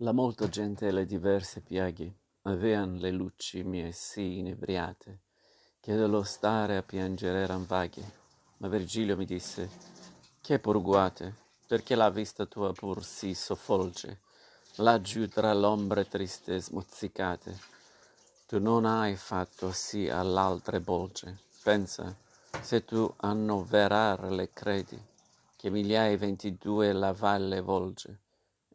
La molta gente e le diverse piaghe avean le luci mie sì inebriate, che dello stare a piangere eran vaghe. Ma Virgilio mi disse: che purguate, perché la vista tua pur si soffolge, laggiù tra l'ombre triste smozzicate. Tu non hai fatto sì all'altre bolge. Pensa, se tu annoverar le credi, che migliaia 22 la valle volge,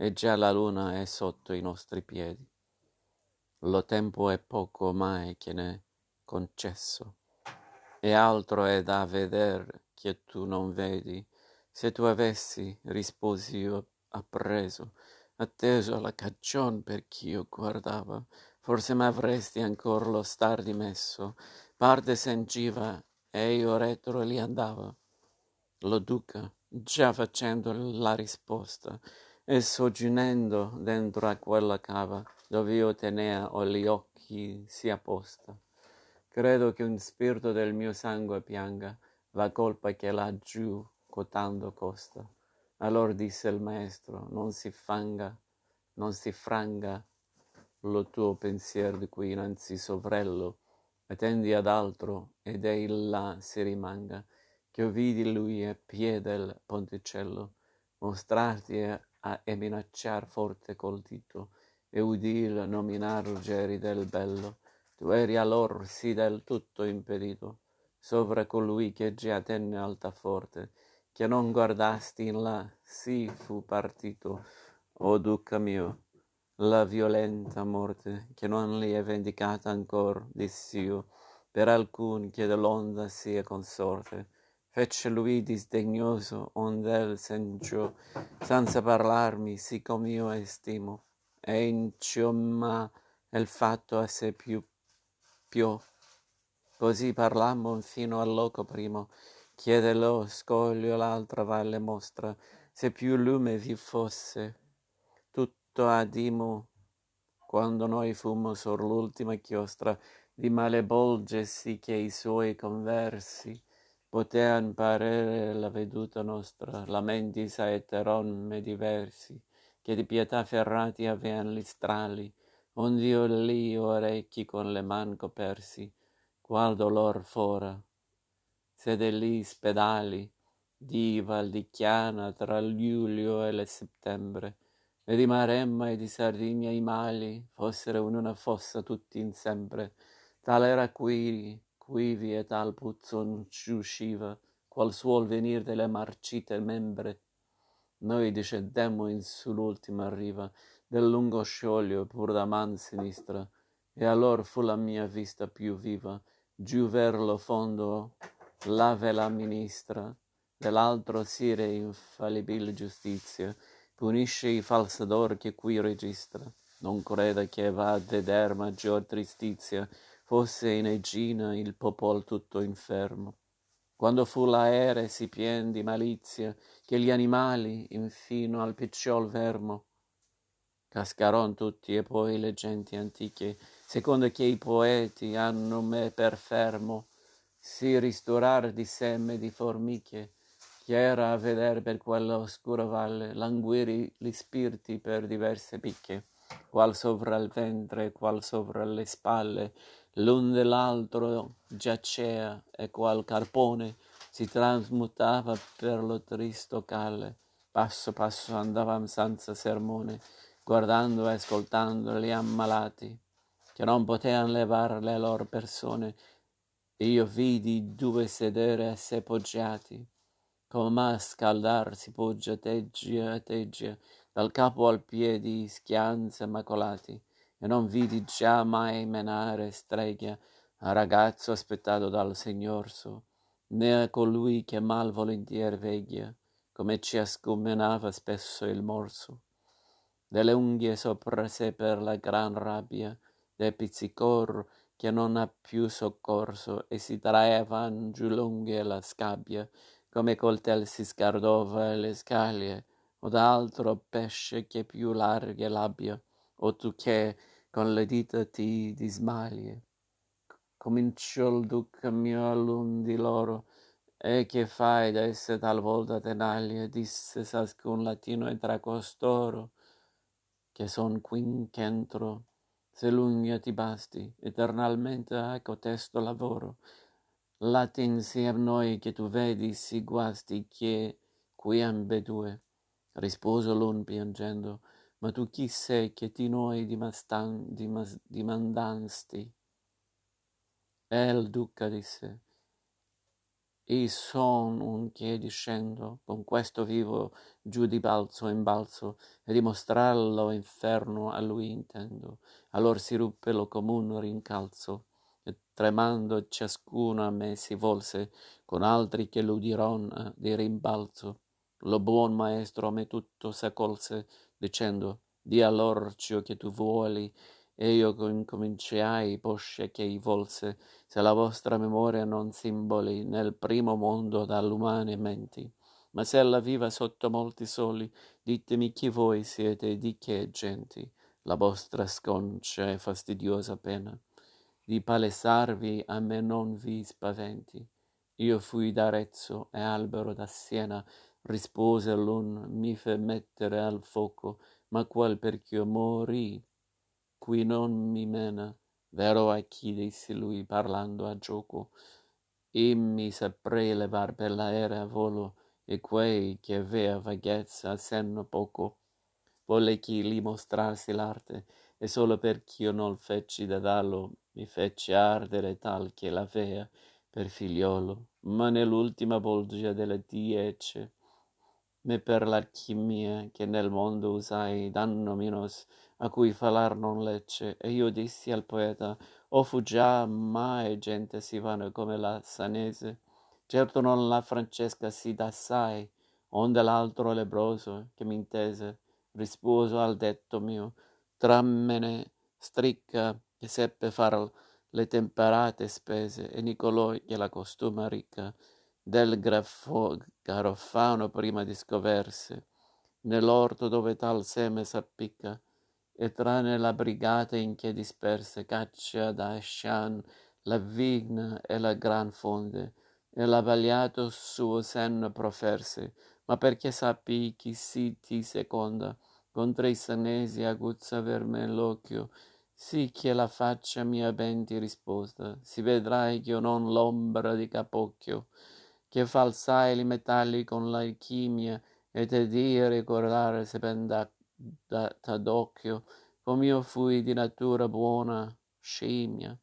e già la luna è sotto i nostri piedi. Lo tempo è poco ormai che ne concesso, e altro è da veder che tu non vedi. Se tu avessi, risposi io appreso, atteso alla cagion perch'io guardava, forse m'avresti ancor lo star dimesso. Parte sengiva e io retro li andava. Lo duca, già facendo la risposta, e soggiunendo dentro a quella cava dove io tenea o gli occhi sia posta. Credo che un spirito del mio sangue pianga la colpa che laggiù cotando costa. Allor disse il maestro: non si franga lo tuo pensier di qui innanzi sovrello, attendi ad altro ed ei là si rimanga, che vidi lui a piè del ponticello mostrarti e minacciar forte col dito, e udil nominar Ruggeri del Bello. Tu eri allor sì del tutto impedito, sovra colui che già tenne altaforte, che non guardasti in là, sì fu partito, o duca mio, la violenta morte, che non li è vendicata ancor, diss'io, per alcun che dell'onda sia consorte. Fece lui disdegnoso, ondel senso, senza parlarmi, sì com'io estimo, e in ciò ma il fatto a sé più più. Così parlammo fino al loco primo, chiede lo scoglio l'altra valle mostra, se più lume vi fosse. Tutto adimo, quando noi fummo sur l'ultima chiostra, di malebolge sì che i suoi conversi potean parere la veduta nostra, lamenti saeteron me diversi, che di pietà ferrati avean gli strali, ond'io li orecchi con le man copersi, qual dolor fora, se de li spedali, di Valdichiana tra luglio e le settembre, e di Maremma e di Sardigna i mali fossero in una fossa tutti in sempre, tal era qui e tal puzzon ci usciva, qual suol venir delle marcite membre. Noi discendemmo in sull'ultima riva del lungo sciolio pur da man sinistra, e allor fu la mia vista più viva, giù ver lo fondo, là ve la ministra dell'altro sire infallibile giustizia, punisce i falsador che qui registra. Non creda che va a veder maggior tristizia, fosse in Egina il popol tutto infermo, quando fu l'aere si pien di malizia, che gli animali infino al picciol vermo cascaron tutti, e poi le genti antiche, secondo che i poeti hanno me per fermo, si ristorar di seme di formiche, che era a veder per quella oscura valle languiri gli spiriti per diverse picche, qual sovra il ventre, qual sovra le spalle, l'un dell'altro giacea, e qual carpone si trasmutava per lo tristo calle. Passo passo andavam senza sermone, guardando e ascoltando gli ammalati, che non potean levar le loro persone. Io vidi due sedere a sé poggiati, come a scaldar si poggia teggia a teggia, dal capo al piedi schianze macolati, e non vidi già mai menare streglia a ragazzo aspettato dal Signor suo, né a colui che mal volentier veglia, come ci ascumenava spesso il morso, delle unghie sopra sé per la gran rabbia, del pizzicor che non ha più soccorso, e si traevan giù lunghe la scabbia, come coltel si scardova le scaglie, o d'altro pesce che più larghe l'abbia, o tu che con le dita ti dismaglie. Cominciò il duca mio all'un di loro: e che fai d'esse talvolta tenaglie? Disse ciascun latino e tra costoro: che son quinch'entro, se lunga ti basti, eternalmente a cotesto lavoro. L'attenzir noi che tu vedi si guasti che qui ambedue, rispose l'un piangendo, ma tu chi sei che ti noi dimandasti? E il duca disse, «I son un che discendo, con questo vivo giù di balzo in balzo, e dimostrarlo inferno a lui intendo». Allor si ruppe lo comun rincalzo, e tremando ciascuno a me si volse, con altri che l'udiron di rimbalzo. Lo buon maestro a me tutto s'accolse, dicendo, «Di all'orcio che tu vuoli». E io incominciai poscia che i volse, se la vostra memoria non simboli nel primo mondo dall'umane menti, ma se ella viva sotto molti soli, ditemi chi voi siete e di che genti, la vostra sconcia e fastidiosa pena, di palesarvi a me non vi spaventi. Io fui d'Arezzo e albero da Siena, rispose l'un, mi fe mettere al fuoco, ma qual perch'io morì, qui non mi mena, vero a chi disse lui parlando a gioco, e mi saprei levar per l'aereo a volo, e quei che vea vaghezza senno poco. Volle chi li mostrarsi l'arte, e solo perch'io non feci da dallo, mi feci ardere tal che la vea per figliolo, ma nell'ultima bolgia delle 10, me per l'alchimia che nel mondo usai danno minos, a cui falar non lecce, e io dissi al poeta, o fu già mai gente si vana come la Sanese, certo non la Francesca si d'assai, onde l'altro lebroso, che m'intese, risposo al detto mio, trammene stricca, che seppe far le temperate spese, e Nicolò, che la costuma ricca, del Garofano prima discoverse, nell'orto dove tal seme s'appicca, e tranne la brigata in che disperse caccia da Scian la vigna e la gran fonde, e l'abbagliato suo senno proferse, ma perché sappi chi si ti seconda, contro i sanesi aguzza vermen l'occhio, sì che la faccia mia ben ti risposta, si vedrai che io non l'ombra di capocchio, che falsai li metalli con l'alchimia, e te di ricordare se ben d'occhio, com'io fui di natura buona, scimmia.